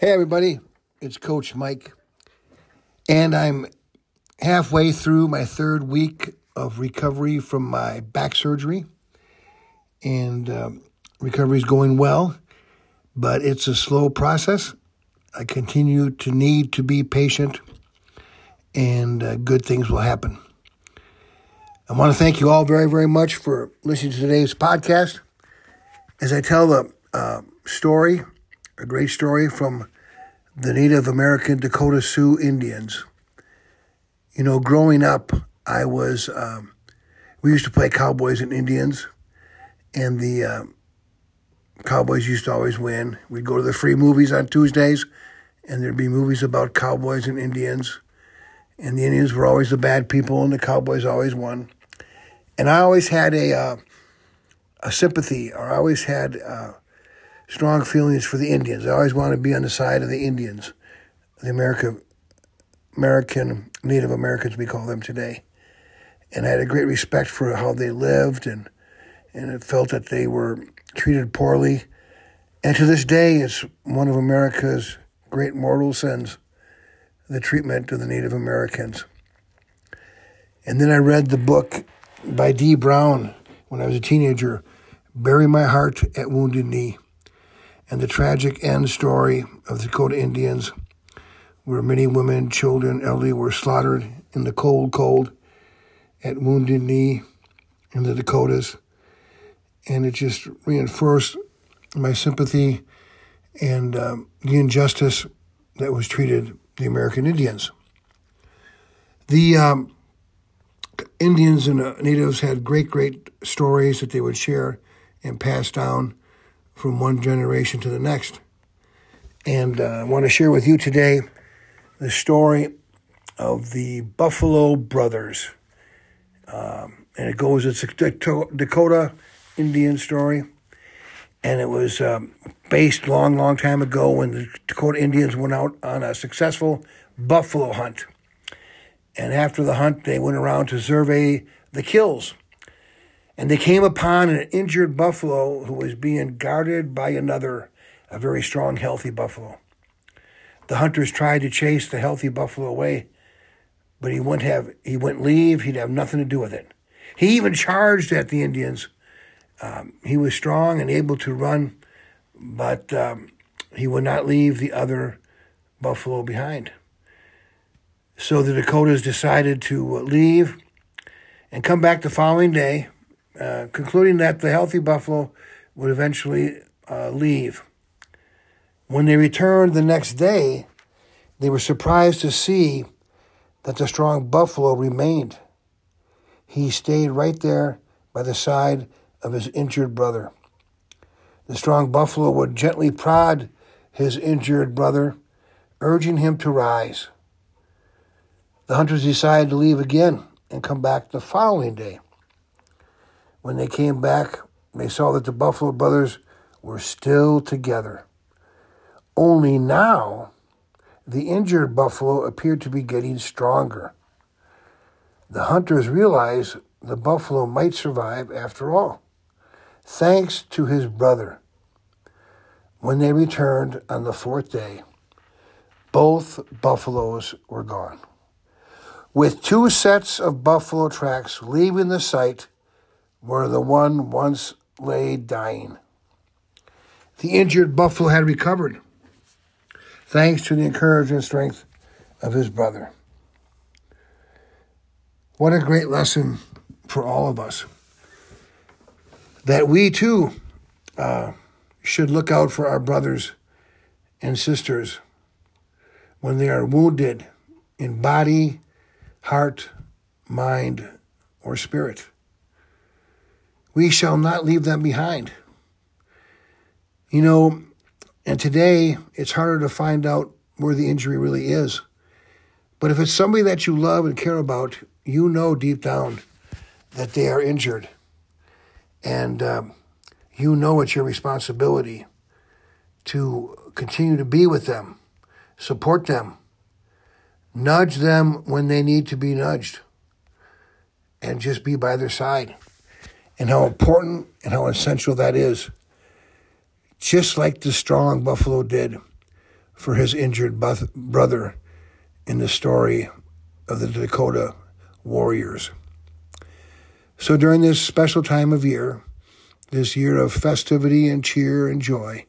Hey everybody, it's Coach Mike, and I'm halfway through my third week of recovery from my back surgery, and recovery is going well, but it's a slow process. I continue to need to be patient, and good things will happen. I want to thank you all very, very much for listening to today's podcast. As I tell the story, a great story from the Native American Dakota Sioux Indians. You know, growing up, I was, we used to play cowboys and Indians, and the cowboys used to always win. We'd go to the free movies on Tuesdays, and there'd be movies about cowboys and Indians, and the Indians were always the bad people, and the cowboys always won. And I always had a sympathy, or I always had strong feelings for the Indians. I always wanted to be on the side of the Indians, the American Native Americans, we call them today. And I had a great respect for how they lived, and it felt that they were treated poorly. And to this day, it's one of America's great mortal sins, the treatment of the Native Americans. And then I read the book by Dee Brown when I was a teenager, Bury My Heart at Wounded Knee, and the tragic end story of the Dakota Indians, where many women, children, elderly were slaughtered in the cold at Wounded Knee in the Dakotas. And it just reinforced my sympathy and the injustice that was treated the American Indians. The Indians and natives had great stories that they would share and pass down from one generation to the next. And I want to share with you today the story of the Buffalo Brothers. And it's a Dakota Indian story. And it was based long time ago when the Dakota Indians went out on a successful buffalo hunt. And after the hunt, they went around to survey the kills. And they came upon an injured buffalo who was being guarded by another, a very strong, healthy buffalo. The hunters tried to chase the healthy buffalo away, but he wouldn't leave. He'd have nothing to do with it. He even charged at the Indians. He was strong and able to run, but he would not leave the other buffalo behind. So the Dakotas decided to leave and come back the following day, concluding that the healthy buffalo would eventually leave. When they returned the next day, they were surprised to see that the strong buffalo remained. He stayed right there by the side of his injured brother. The strong buffalo would gently prod his injured brother, urging him to rise. The hunters decided to leave again and come back the following day. When they came back, they saw that the Buffalo Brothers were still together. Only now, the injured buffalo appeared to be getting stronger. The hunters realized the buffalo might survive after all, thanks to his brother. When they returned on the fourth day, both buffaloes were gone, with two sets of buffalo tracks leaving the site where the one once lay dying. The injured buffalo had recovered, thanks to the encouragement and strength of his brother. What a great lesson for all of us, that we too should look out for our brothers and sisters when they are wounded in body, heart, mind, or spirit. We shall not leave them behind. You know, and today it's harder to find out where the injury really is. But if it's somebody that you love and care about, you know deep down that they are injured. And you know it's your responsibility to continue to be with them, support them, nudge them when they need to be nudged, and just be by their side. And how important and how essential that is. Just like the strong buffalo did for his injured brother in the story of the Dakota warriors. So during this special time of year, this year of festivity and cheer and joy,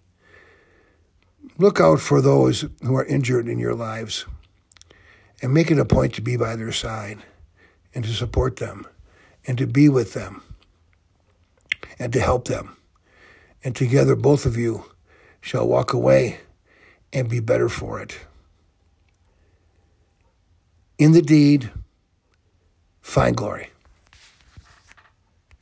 look out for those who are injured in your lives and make it a point to be by their side and to support them and to be with them and to help them. And together both of you shall walk away and be better for it. In the deed, find glory.